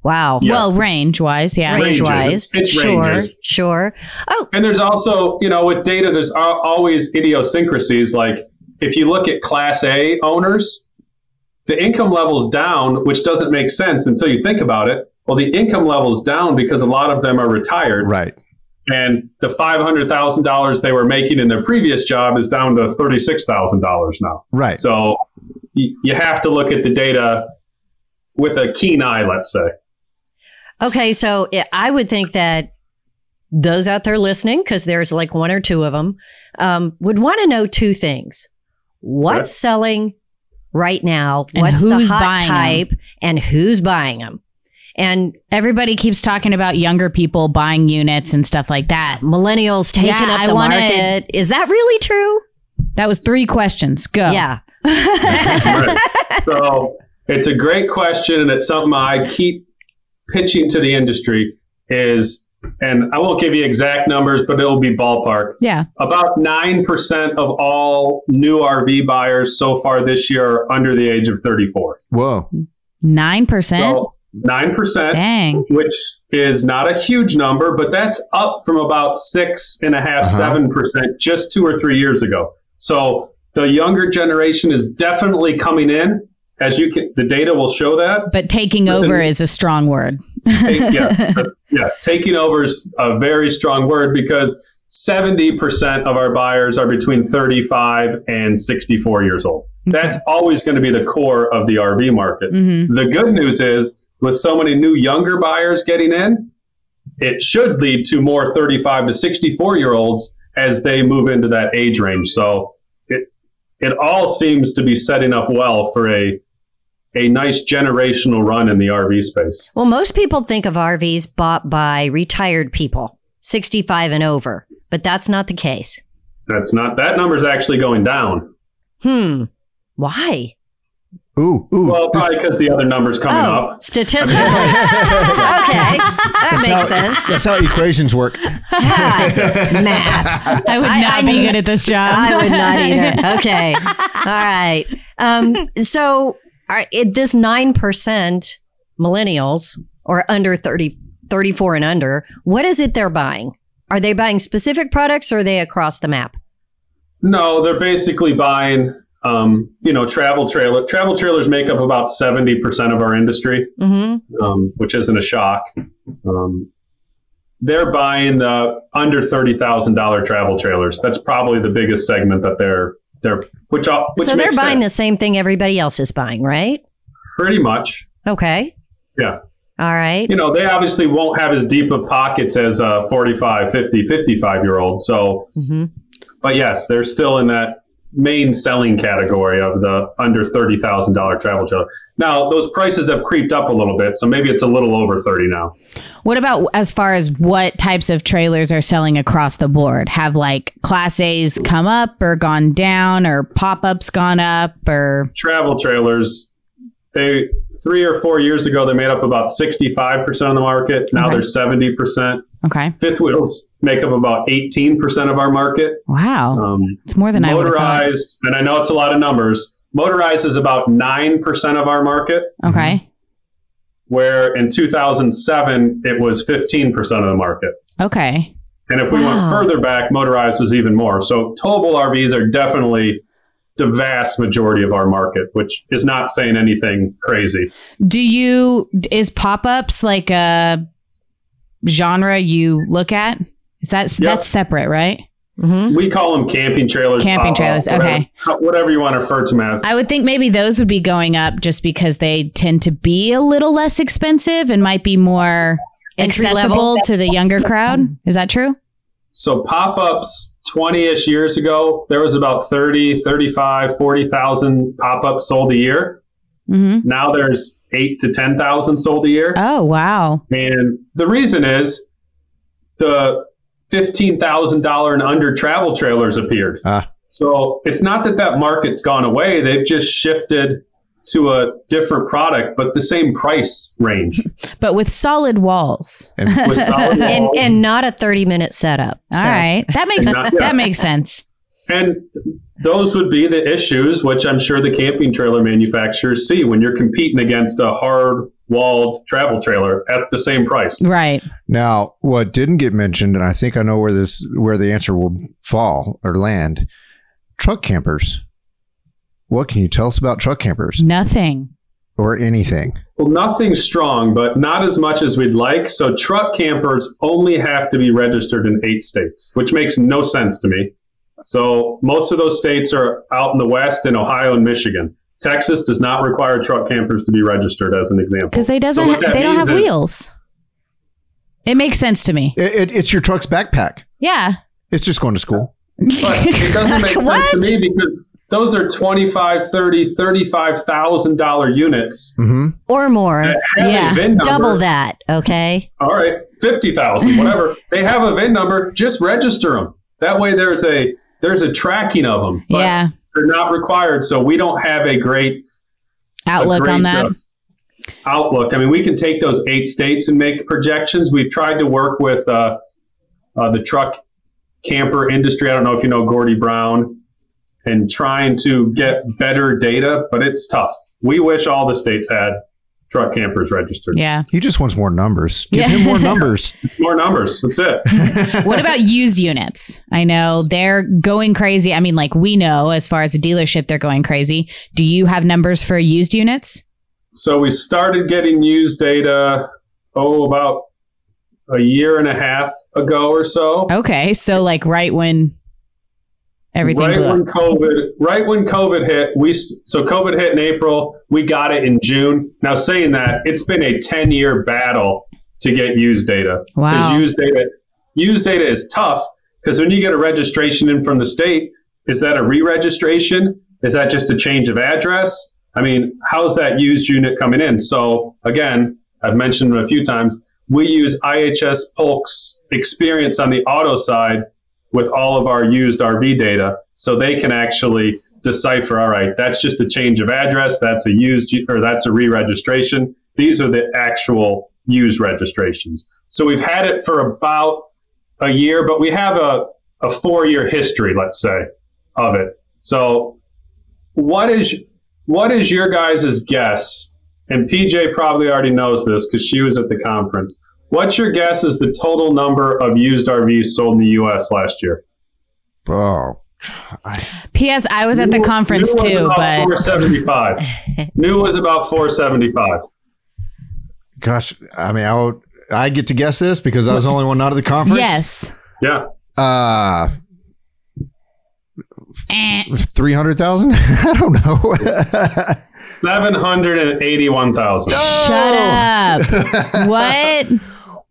Wow. Yes. Well, range-wise, yeah. Ranges. Range-wise. It's, it's sure, ranges. Sure. Oh. And there's also, you know, with data, there's always idiosyncrasies. Like, if you look at Class A owners, the income level's down, which doesn't make sense until you think about it. Well, the income level's down because a lot of them are retired. Right. And the five hundred thousand dollars they were making in their previous job is down to thirty-six thousand dollars now. Right. So, y- you have to look at the data with a keen eye, let's say. Okay, so I would think that those out there listening, because there's like one or two of them, um, would want to know two things. What's yeah. selling right now? And what's the hot type? Them? And who's buying them? And everybody keeps talking about younger people buying units and stuff like that. Millennials taking yeah, up I the wanna, market. Is that really true? That was three questions. Go. Yeah. Right. So it's a great question, and it's something I keep pitching to the industry is, and I won't give you exact numbers, but it'll be ballpark. Yeah. About nine percent of all new R V buyers so far this year are under the age of thirty-four. Whoa. nine percent? So nine percent. Dang. Which is not a huge number, but that's up from about six and a half, seven percent just two or three years ago. So the younger generation is definitely coming in. As you can, the data will show that. But taking over and, is a strong word. take, yeah, yes, taking over is a very strong word because seventy percent of our buyers are between thirty-five and sixty-four years old. Okay. That's always going to be the core of the R V market. Mm-hmm. The good news is with so many new younger buyers getting in, it should lead to more thirty-five to sixty-four year olds as they move into that age range. So it, it all seems to be setting up well for a a nice generational run in the R V space. Well, most people think of R Vs bought by retired people, sixty-five and over, but that's not the case. That's not, that number's actually going down. Hmm. Why? Ooh, ooh. Well, probably because the other number's coming oh, up. Statistically. I mean, okay. That that's makes how, sense. That's how equations work. Yeah. Math. I would I, not I be good at this job. I would not either. Okay. All right. Um, so are, it, this nine percent millennials or under thirty, thirty-four and under, what is it they're buying? Are they buying specific products or are they across the map? No, they're basically buying... Um, you know, travel trailer, travel trailers make up about seventy percent of our industry, mm-hmm. um, which isn't a shock. Um, they're buying the under thirty thousand dollars travel trailers. That's probably the biggest segment that they're, they're, which, all, which so they're buying sense. The same thing everybody else is buying, right? Pretty much. Okay. Yeah. All right. You know, they obviously won't have as deep of pockets as a forty-five, fifty, fifty-five year old. So, mm-hmm. but yes, they're still in that main selling category of the under thirty thousand dollars travel trailer. Now, those prices have creeped up a little bit, so maybe it's a little over thirty now. What about as far as what types of trailers are selling across the board? Have like Class A's come up or gone down or pop-ups gone up or? Travel trailers, they three or four years ago, they made up about sixty-five percent of the market. Now okay. they're seventy percent. Okay. Fifth wheels make up about eighteen percent of our market. Wow. Um, it's more than I would have thought. Motorized, and I know it's a lot of numbers. Motorized is about nine percent of our market. Okay. Where in two thousand seven, it was fifteen percent of the market. Okay. And if we wow. went further back, motorized was even more. So towable R Vs are definitely the vast majority of our market, which is not saying anything crazy. Do you, is pop-ups like a... genre you look at? Is that yep. that's separate, right? Mm-hmm. We call them camping trailers. Camping trailers, whatever, okay. Whatever you want to refer to them as. I would think maybe those would be going up just because they tend to be a little less expensive and might be more entry accessible level. To the younger crowd. Is that true? So pop-ups twenty-ish years ago, there was about thirty, thirty-five, forty thousand pop-ups sold a year. Mm-hmm. Now there's eight to ten thousand sold a year. Oh wow! And the reason is the fifteen thousand dollar and under travel trailers appeared. Uh. So it's not that that market's gone away; they've just shifted to a different product, but the same price range. But with solid walls, and, with solid walls. and, and not a thirty-minute setup. All so. Right, that makes not, that makes sense. And those would be the issues, which I'm sure the camping trailer manufacturers see when you're competing against a hard-walled travel trailer at the same price. Right. Now, what didn't get mentioned, and I think I know where this where the answer will fall or land, truck campers. What can you tell us about truck campers? Nothing. Or anything. Well, nothing strong, but not as much as we'd like. So truck campers only have to be registered in eight states, which makes no sense to me. So most of those states are out in the West in Ohio and Michigan. Texas does not require truck campers to be registered, as an example. Because they doesn't so ha- they don't have wheels. It makes sense to me. It, it, it's your truck's backpack. Yeah. It's just going to school. But it doesn't make sense to me because those are twenty-five thousand dollars, thirty thousand dollars, thirty-five thousand dollars units. Mm-hmm. Or more. Yeah. Number, double that. Okay. All right. fifty thousand dollars, whatever. They have a V I N number. Just register them. That way there's a... There's a tracking of them, but yeah. they're not required. So we don't have a great outlook a great, on that. Uh, outlook. I mean, we can take those eight states and make projections. We've tried to work with uh, uh, the truck camper industry. I don't know if you know Gordy Brown, and trying to get better data, but it's tough. We wish all the states had truck campers registered. Yeah. He just wants more numbers. Give yeah. him more numbers. It's more numbers. That's it. What about used units? I know they're going crazy. I mean, like we know as far as a dealership, they're going crazy. Do you have numbers for used units? So we started getting used data, oh, about a year and a half ago or so. Okay. So like right when... Everything right when COVID, right when COVID hit, we so COVID hit in April, we got it in June. Now, saying that, it's been a ten-year battle to get used data. Wow. Because used data, used data is tough because when you get a registration in from the state, is that a re-registration? Is that just a change of address? I mean, how's that used unit coming in? So again, I've mentioned it a few times, we use I H S Polk's experience on the auto side with all of our used R V data, so they can actually decipher, all right, that's just a change of address, that's a used or that's a re-registration. These are the actual used registrations. So we've had it for about a year, but we have a, a four-year history, let's say, of it. So what is what is your guys' guess? And P J probably already knows this because she was at the conference. What's your guess is the total number of used R Vs sold in the U S last year? Oh. I, P S. I was new, at the conference new too, was about but four seventy-five. New was about four seventy-five. Gosh, I mean, I would, I get to guess this because I was the only one not at the conference. Yes. Yeah. Uh, eh. three hundred thousand? I don't know. seven hundred eighty-one thousand. Oh! Shut up. What?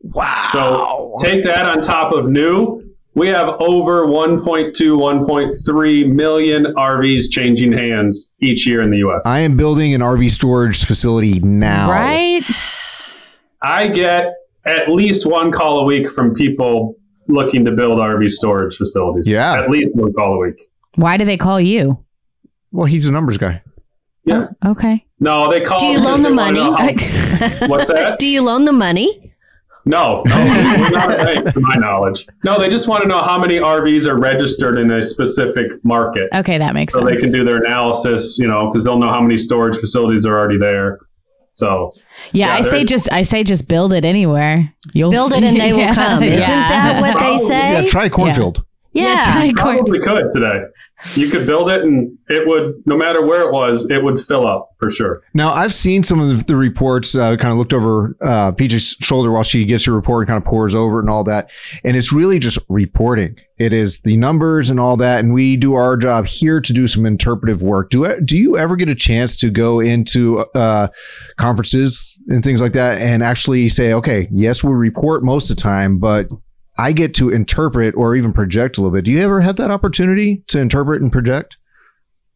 Wow. So take that on top of new. We have over one point two, one point three million R Vs changing hands each year in the U S. I am building an R V storage facility now. Right? I get at least one call a week from people looking to build R V storage facilities. Yeah. At least one call a week. Why do they call you? Well, he's a numbers guy. Yeah. Oh, okay. No, they call. Do you loan the money? What's that? Do you loan the money? No, no, we're not a bank, to my knowledge. No, they just want to know how many R Vs are registered in a specific market. Okay, that makes so sense. So they can do their analysis, you know, because they'll know how many storage facilities are already there. So yeah, yeah I say just I say just build it anywhere. You'll build it and they will yeah, come. Isn't yeah. that what probably, they say? Yeah, try cornfield. Yeah, yeah, yeah try you corn- probably could today. You could build it and it would, no matter where it was, it would fill up for sure. Now, I've seen some of the reports, uh, kind of looked over uh, P J's shoulder while she gets her report and kind of pours over it and all that. And it's really just reporting. It is the numbers and all that. And we do our job here to do some interpretive work. Do I, do you ever get a chance to go into uh, conferences and things like that and actually say, okay, yes, we report most of the time, but I get to interpret or even project a little bit. Do you ever have that opportunity to interpret and project?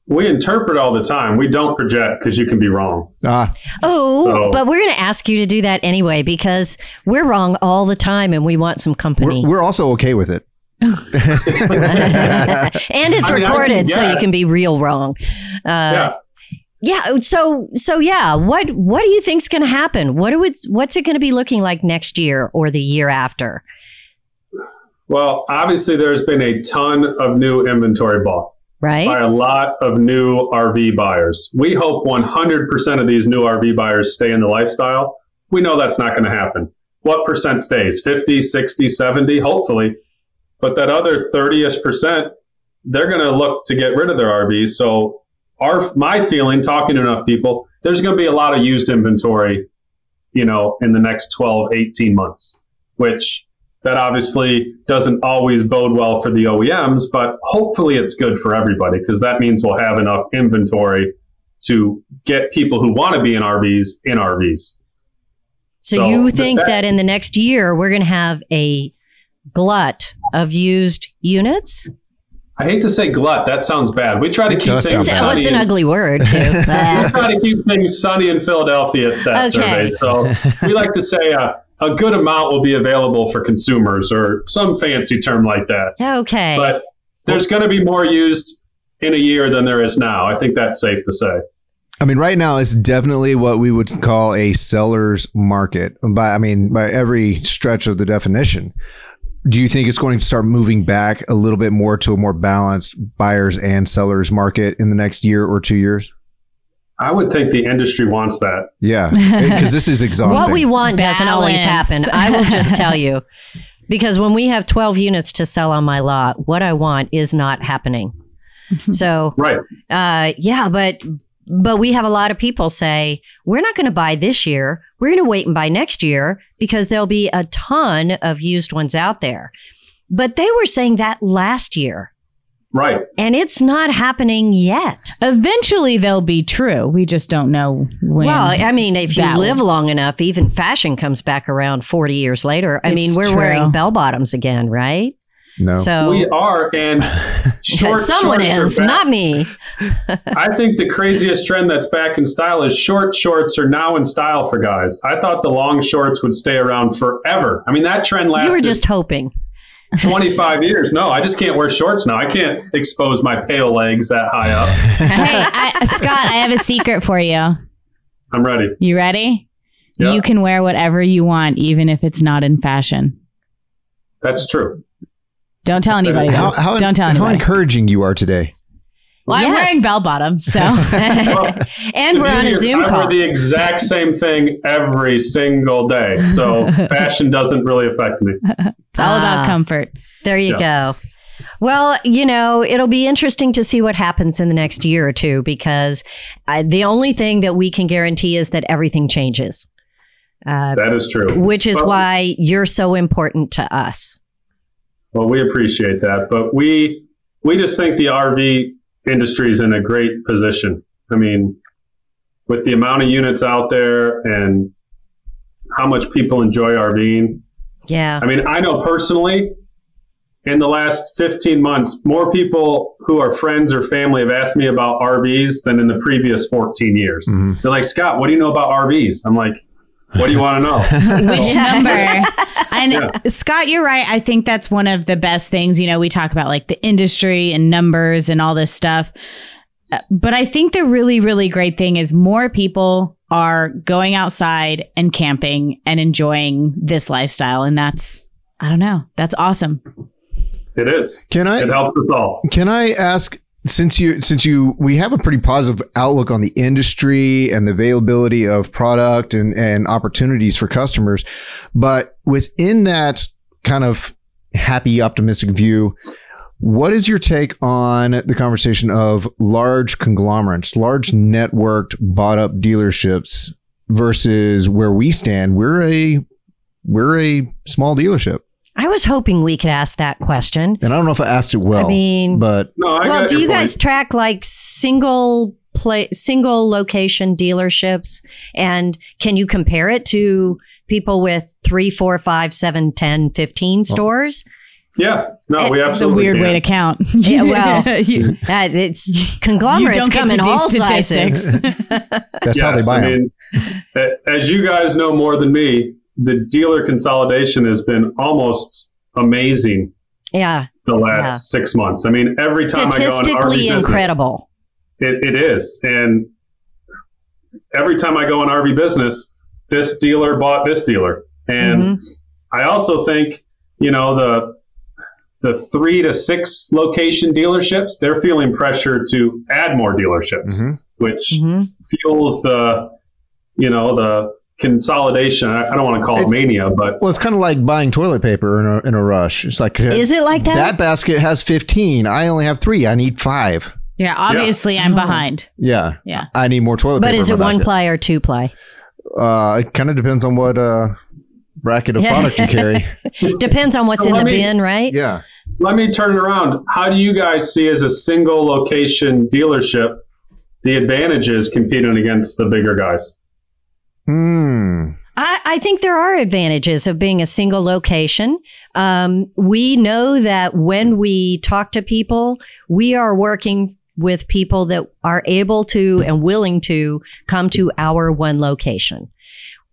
We interpret all the time. We don't project because you can be wrong. Ah. Oh, so, but we're going to ask you to do that anyway because we're wrong all the time and we want some company. We're, we're also okay with it. And it's I mean, recorded I mean, yeah. so you can be real wrong. Uh, yeah. Yeah. So, so yeah, what, what do you think's going to happen? What do it's, what's it going to be looking like next year or the year after? Well, obviously, there's been a ton of new inventory bought right. by a lot of new R V buyers. We hope one hundred percent of these new R V buyers stay in the lifestyle. We know that's not going to happen. What percent stays? fifty, sixty, seventy, hopefully. But that other thirty-ish percent, they're going to look to get rid of their R Vs. So our, my feeling, talking to enough people, there's going to be a lot of used inventory, you know, in the next twelve, eighteen months, which... That obviously doesn't always bode well for the O E Ms, but hopefully it's good for everybody because that means we'll have enough inventory to get people who want to be in R Vs in R Vs. So, so you think that, that in the next year, we're going to have a glut of used units? I hate to say glut. That sounds bad. We try to keep things sunny. Oh, it's an ugly word, too. We try to keep things sunny in Philadelphia at Stat okay. Survey. So we like to say... Uh, A good amount will be available for consumers or some fancy term like that. Okay. But there's going to be more used in a year than there is now. I think that's safe to say. I mean, right now, it's definitely what we would call a seller's market. By I mean, by every stretch of the definition. Do you think it's going to start moving back a little bit more to a more balanced buyers and sellers market in the next year or two years? I would think the industry wants that. Yeah, because this is exhausting. What we want Balance. Doesn't always happen. I will just tell you, because when we have twelve units to sell on my lot, what I want is not happening. So, right. Uh, yeah, but but we have a lot of people say, we're not going to buy this year. We're going to wait and buy next year because there'll be a ton of used ones out there. But they were saying that last year. Right. And it's not happening yet. Eventually, they'll be true. We just don't know when. Well, I mean, if you live will. long enough, even fashion comes back around forty years later. I it's mean, we're true. wearing bell bottoms again, right? No. So we are, and short, someone is, not me. I think the craziest trend that's back in style is short shorts are now in style for guys. I thought the long shorts would stay around forever. I mean, that trend lasted. You were just hoping. twenty-five years. No, I just can't wear shorts now. I can't expose my pale legs that high up. Hey, I, Scott, I have a secret for you. I'm ready. You ready? Yeah. You can wear whatever you want, even if it's not in fashion. That's true. Don't tell anybody. How, how, Don't tell anybody. How encouraging you are today. Well, yes. I'm wearing bell bottoms, so. Well, and we're on a Zoom I call. I wear the exact same thing every single day, so fashion doesn't really affect me. It's all ah, about comfort. There you yeah. go. Well, you know, it'll be interesting to see what happens in the next year or two, because I, the only thing that we can guarantee is that everything changes. Uh, that is true. Which is well, why you're so important to us. Well, we appreciate that, but we we just think the R V industry is in a great position. I mean, with the amount of units out there and how much people enjoy RVing. Yeah. I mean, I know personally, in the last fifteen months, more people who are friends or family have asked me about R Vs than in the previous fourteen years. Mm-hmm. They're like, Scott, what do you know about R Vs? I'm like, what do you want to know? Which number? And yeah. Scott, you're right. I think that's one of the best things. You know, we talk about like the industry and numbers and all this stuff. But I think the really, really great thing is more people are going outside and camping and enjoying this lifestyle. And that's, I don't know, that's awesome. It is. Can I? It helps us all. Can I ask? Since you, since you, we have a pretty positive outlook on the industry and the availability of product and, and opportunities for customers, but within that kind of happy, optimistic view, what is your take on the conversation of large conglomerates, large networked, bought up dealerships versus where we stand? We're a, we're a small dealership. I was hoping we could ask that question. And I don't know if I asked it well. I mean, but no, I well, do you point. guys track like single play, single location dealerships? And can you compare it to people with three, four, five, seven, ten, fifteen stores? Well, yeah. No, it, we absolutely It's a weird can. way to count. Yeah, well, you, uh, it's conglomerates you don't come in all statistics. sizes. That's yes, how they buy them. I mean, as you guys know more than me, the dealer consolidation has been almost amazing. Yeah. The last yeah. six months. I mean, every time I go on R V Business. Statistically incredible. It, it is. And every time I go on R V Business, this dealer bought this dealer. And mm-hmm. I also think, you know, the the three to six location dealerships, they're feeling pressure to add more dealerships, mm-hmm. which mm-hmm. fuels the, you know, the, consolidation. I don't want to call it mania, but well, it's kind of like buying toilet paper in a in a rush. It's like, is it like that? That basket has fifteen. I only have three. I need five. Yeah, obviously yeah. I'm behind. Yeah, yeah. I need more toilet but paper. But is it one ply or two ply? Uh, it kind of depends on what uh bracket of yeah. product you carry. Depends on what's so in the me, bin, right? Yeah. Let me turn it around. How do you guys see as a single location dealership the advantages competing against the bigger guys? Hmm. I, I think there are advantages of being a single location. Um, we know that when we talk to people, we are working with people that are able to and willing to come to our one location.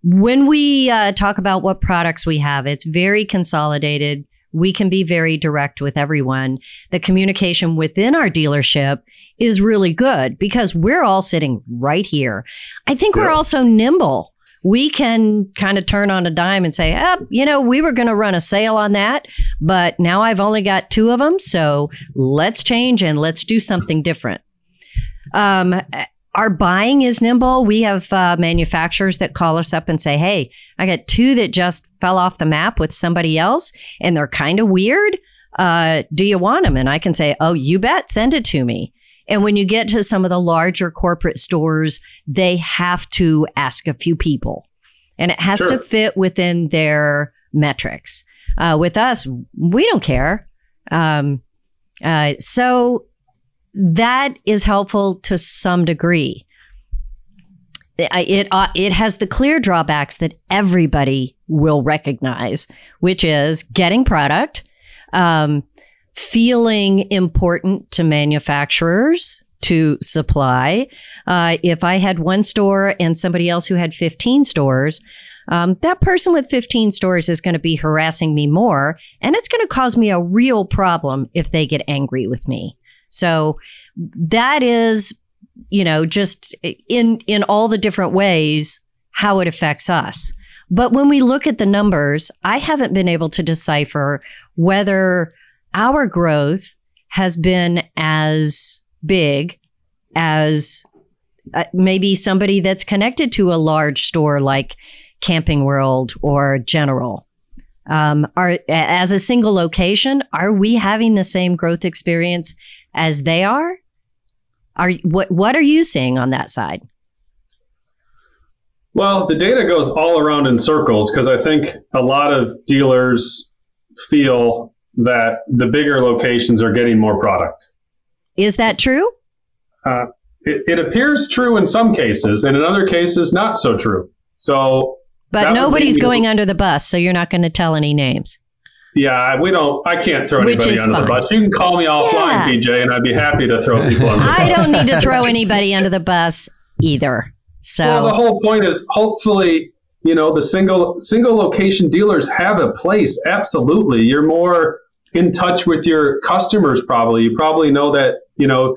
When we uh, talk about what products we have, it's very consolidated. We can be very direct with everyone. The communication within our dealership is really good because we're all sitting right here. I think yeah. we're also nimble. We can kind of turn on a dime and say, oh, you know, we were going to run a sale on that, but now I've only got two of them. So let's change and let's do something different. Um, our buying is nimble. We have uh, manufacturers that call us up and say, hey, I got two that just fell off the map with somebody else and they're kind of weird. Uh, do you want them? And I can say, oh, you bet. Send it to me. And when you get to some of the larger corporate stores, they have to ask a few people and it has sure. to fit within their metrics. Uh, with us, we don't care. Um, uh, so that is helpful to some degree. It, it, it has the clear drawbacks that everybody will recognize, which is getting product, um, feeling important to manufacturers, to supply. Uh, if I had one store and somebody else who had fifteen stores, um, that person with fifteen stores is going to be harassing me more, and it's going to cause me a real problem if they get angry with me. So that is, you know, just in, in all the different ways, how it affects us. But when we look at the numbers, I haven't been able to decipher whether our growth has been as big as uh, maybe somebody that's connected to a large store like Camping World or General. Um, are, as a single location, are we having the same growth experience as they are? Are what what are you seeing on that side? Well, the data goes all around in circles because I think a lot of dealers feel that the bigger locations are getting more product. Is that true? Uh, it, it appears true in some cases, and in other cases, not so true. So, but nobody's going under the bus, so you're not going to tell any names. Yeah, we don't. I can't throw anybody under fine. the bus. You can call me offline, yeah. P J, and I'd be happy to throw people under the bus. I don't need to throw anybody under the bus either. So, well, the whole point is, hopefully, you know, the single single location dealers have a place. Absolutely, you're more in touch with your customers. Probably, you probably know that, you know,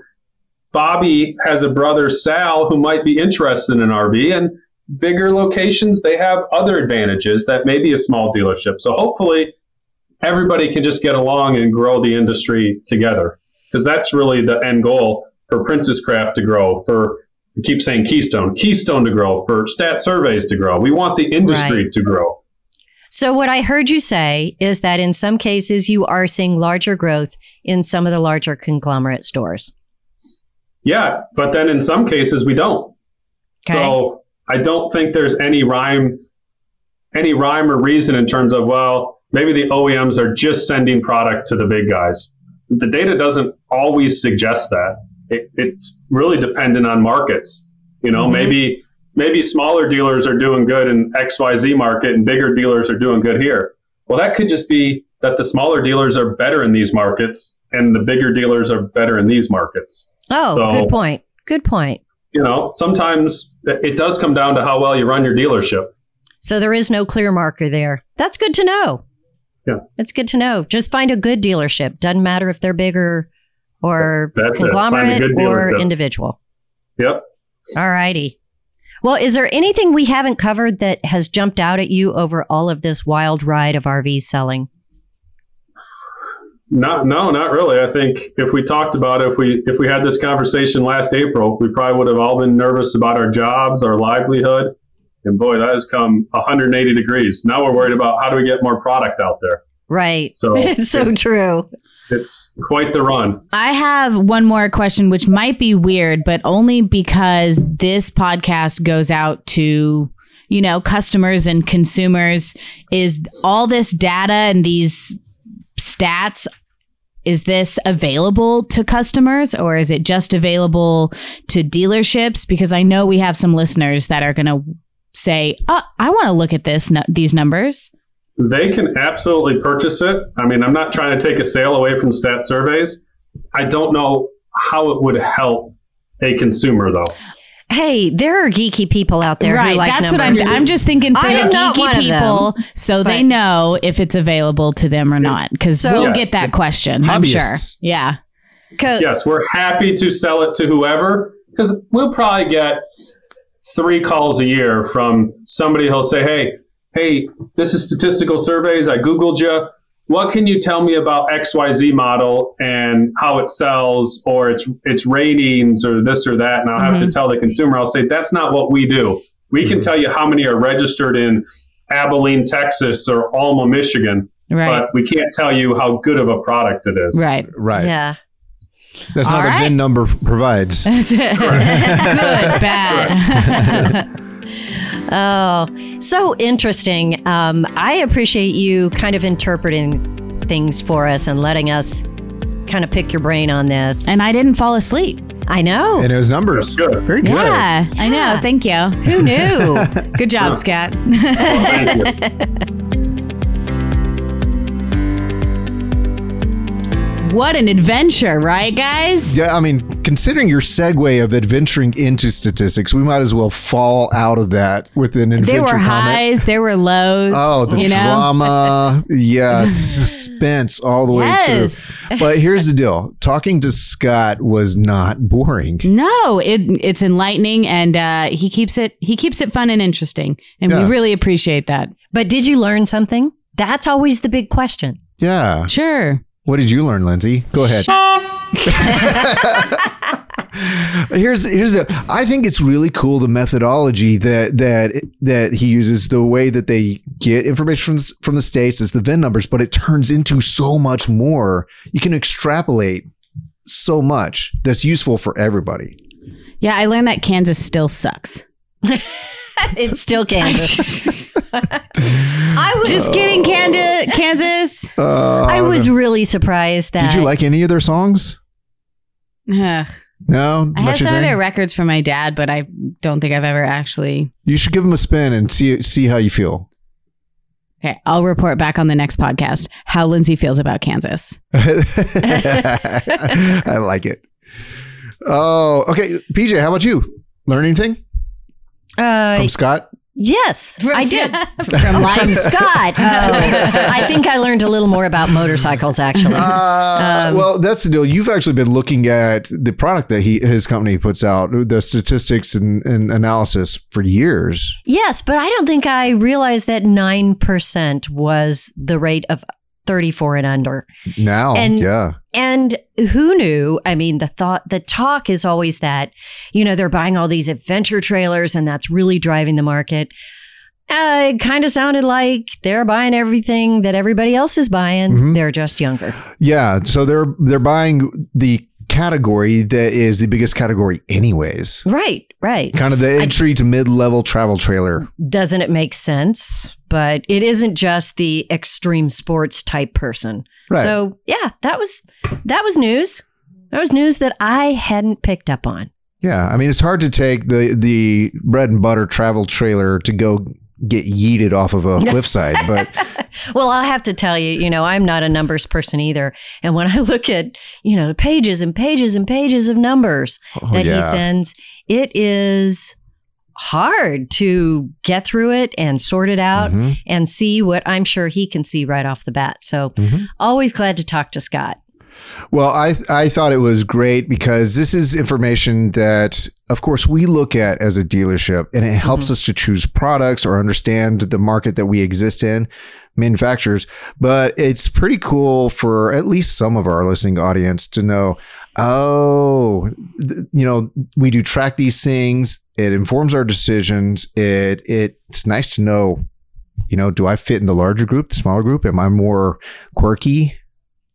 Bobby has a brother, Sal, who might be interested in an R V, and bigger locations, they have other advantages that maybe a small dealership. So hopefully everybody can just get along and grow the industry together, because that's really the end goal for Princess Craft to grow, for, I keep saying Keystone, Keystone to grow, for Stat Surveys to grow. We want the industry right. to grow. So what I heard you say is that in some cases you are seeing larger growth in some of the larger conglomerate stores. Yeah, but then in some cases we don't. Okay. So I don't think there's any rhyme, any rhyme or reason in terms of, well, maybe the O E Ms are just sending product to the big guys. The data doesn't always suggest that. It, it's really dependent on markets. You know, mm-hmm. maybe... Maybe smaller dealers are doing good in X Y Z market and bigger dealers are doing good here. Well, that could just be that the smaller dealers are better in these markets and the bigger dealers are better in these markets. Oh, so, good point. Good point. You know, sometimes it does come down to how well you run your dealership. So there is no clear marker there. That's good to know. Yeah. That's good to know. Just find a good dealership. Doesn't matter if they're bigger or That's conglomerate or individual. Yep. All righty. Well, is there anything we haven't covered that has jumped out at you over all of this wild ride of R V selling? Not, no, not really. I think if we talked about it, if we if we had this conversation last April, we probably would have all been nervous about our jobs, our livelihood. And boy, that has come one hundred eighty degrees. Now we're worried about how do we get more product out there? Right. So it's so it's, true. It's quite the run. I have one more question, which might be weird, but only because this podcast goes out to, you know, customers and consumers. Is all this data and these stats, is this available to customers, or is it just available to dealerships? Because I know we have some listeners that are going to say, oh, I want to look at this, these numbers. They can absolutely purchase it. I mean, I'm not trying to take a sale away from Stat Surveys. I don't know how it would help a consumer, though. Hey, there are geeky people out there right, who like numbers. Right, that's what I'm I'm just thinking for the geeky people them, so they know if it's available to them or not, because so, we'll yes, get that question, hobbyists. I'm sure. Yeah. Co- yes, we're happy to sell it to whoever, because we'll probably get three calls a year from somebody who'll say, hey, Hey, this is Statistical Surveys. I Googled you. What can you tell me about X Y Z model and how it sells or its its ratings or this or that? And I'll mm-hmm. have to tell the consumer, I'll say, that's not what we do. We mm-hmm. can tell you how many are registered in Abilene, Texas or Alma, Michigan, right. but we can't tell you how good of a product it is. Right. Right. Yeah. That's All not right. a V I N number provides. That's it. Good, bad. Oh, so interesting. Um, I appreciate you kind of interpreting things for us and letting us kind of pick your brain on this. And I didn't fall asleep. I know. And it was numbers. Good. Very good. Yeah, yeah, I know. Thank you. Who knew? Good job, Scott. Oh, thank you. What an adventure, right, guys? Yeah, I mean, considering your segue of adventuring into statistics, we might as well fall out of that with an adventure. There were comment. highs, there were lows. Oh, the you drama, know? yeah, suspense all the way yes. through. But here's the deal: talking to Scott was not boring. No, it it's enlightening, and uh, he keeps it he keeps it fun and interesting, and yeah. we really appreciate that. But did you learn something? That's always the big question. Yeah. Sure. What did you learn, Lindsay? Go ahead. here's here's the I think it's really cool, the methodology that that that he uses, the way that they get information from, from the states is the V I N numbers, but it turns into so much more. You can extrapolate so much that's useful for everybody. Yeah, I learned that Kansas still sucks. It's still Kansas. I was just kidding, Kansas. Uh, I was really surprised that. Did you like any of their songs? Ugh. No, I have some thing? of their records from my dad, but I don't think I've ever actually. You should give them a spin and see see how you feel. Okay, I'll report back on the next podcast how Lindsay feels about Kansas. I like it. Oh, okay, P J. How about you? Learn anything? Uh, from Scott? Yes, from I did. From, life. from Scott. Oh, I think I learned a little more about motorcycles, actually. Uh, um, well, that's the deal. You've actually been looking at the product that he his company puts out, the statistics and, and analysis for years. Yes, but I don't think I realized that nine percent was the rate of thirty-four and under. Now, and, yeah. And who knew? I mean, the thought, the talk is always that, you know, they're buying all these adventure trailers and that's really driving the market. Uh, it kind of sounded like they're buying everything that everybody else is buying. Mm-hmm. They're just younger. Yeah. So they're, they're buying the category that is the biggest category anyways. Right. Right. Kind of the entry I, to mid-level travel trailer. Doesn't it make sense? But it isn't just the extreme sports type person. Right. So, yeah, that was that was news. That was news that I hadn't picked up on. Yeah. I mean, it's hard to take the, the bread and butter travel trailer to go get yeeted off of a cliffside. But well, I'll have to tell you, you know, I'm not a numbers person either. And when I look at, you know, the pages and pages and pages of numbers oh, that yeah. he sends, it is hard to get through it and sort it out mm-hmm. and see what I'm sure he can see right off the bat. So mm-hmm. always glad to talk to Scott. Well, I I thought it was great because this is information that, of course, we look at as a dealership, and it helps mm-hmm. us to choose products or understand the market that we exist in, manufacturers. But it's pretty cool for at least some of our listening audience to know, oh, th- you know, we do track these things. It informs our decisions. It it's nice to know, you know, do I fit in the larger group, the smaller group? Am I more quirky?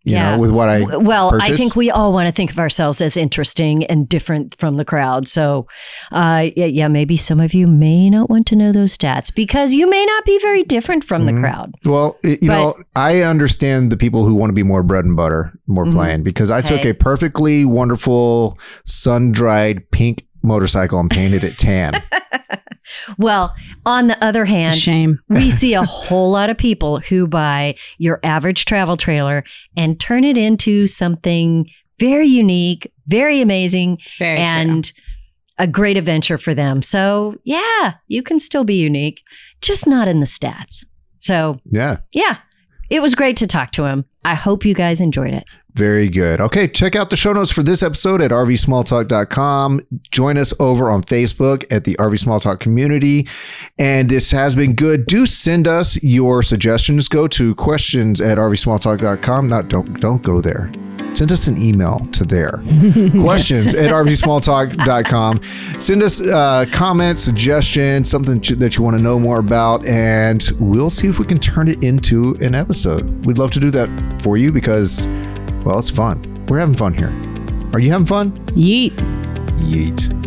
You yeah. know, with what I well, purchase? I think we all want to think of ourselves as interesting and different from the crowd. So, uh, yeah, yeah, maybe some of you may not want to know those stats because you may not be very different from mm-hmm. the crowd. Well, it, you but, know, I understand the people who want to be more bread and butter, more mm-hmm. plain, because I took hey. a perfectly wonderful sun-dried pink motorcycle and painted it tan. Well, on the other hand, shame. we see a whole lot of people who buy your average travel trailer and turn it into something very unique, very amazing, very and true. a great adventure for them. So, yeah, you can still be unique, just not in the stats. So, yeah, yeah, it was great to talk to him. I hope you guys enjoyed it. Very good. Okay, check out the show notes for this episode at r v small talk dot com. Join us over on Facebook at the R V Small Talk community. And this has been good. Do send us your suggestions. Go to questions at r v small talk dot com. Not don't don't go there. Send us an email to there. Questions yes. at r v small talk dot com. Send us uh, comments, suggestions, something that you want to know more about, and we'll see if we can turn it into an episode. We'd love to do that for you because, well, it's fun. We're having fun here. Are you having fun? Yeet. Yeet.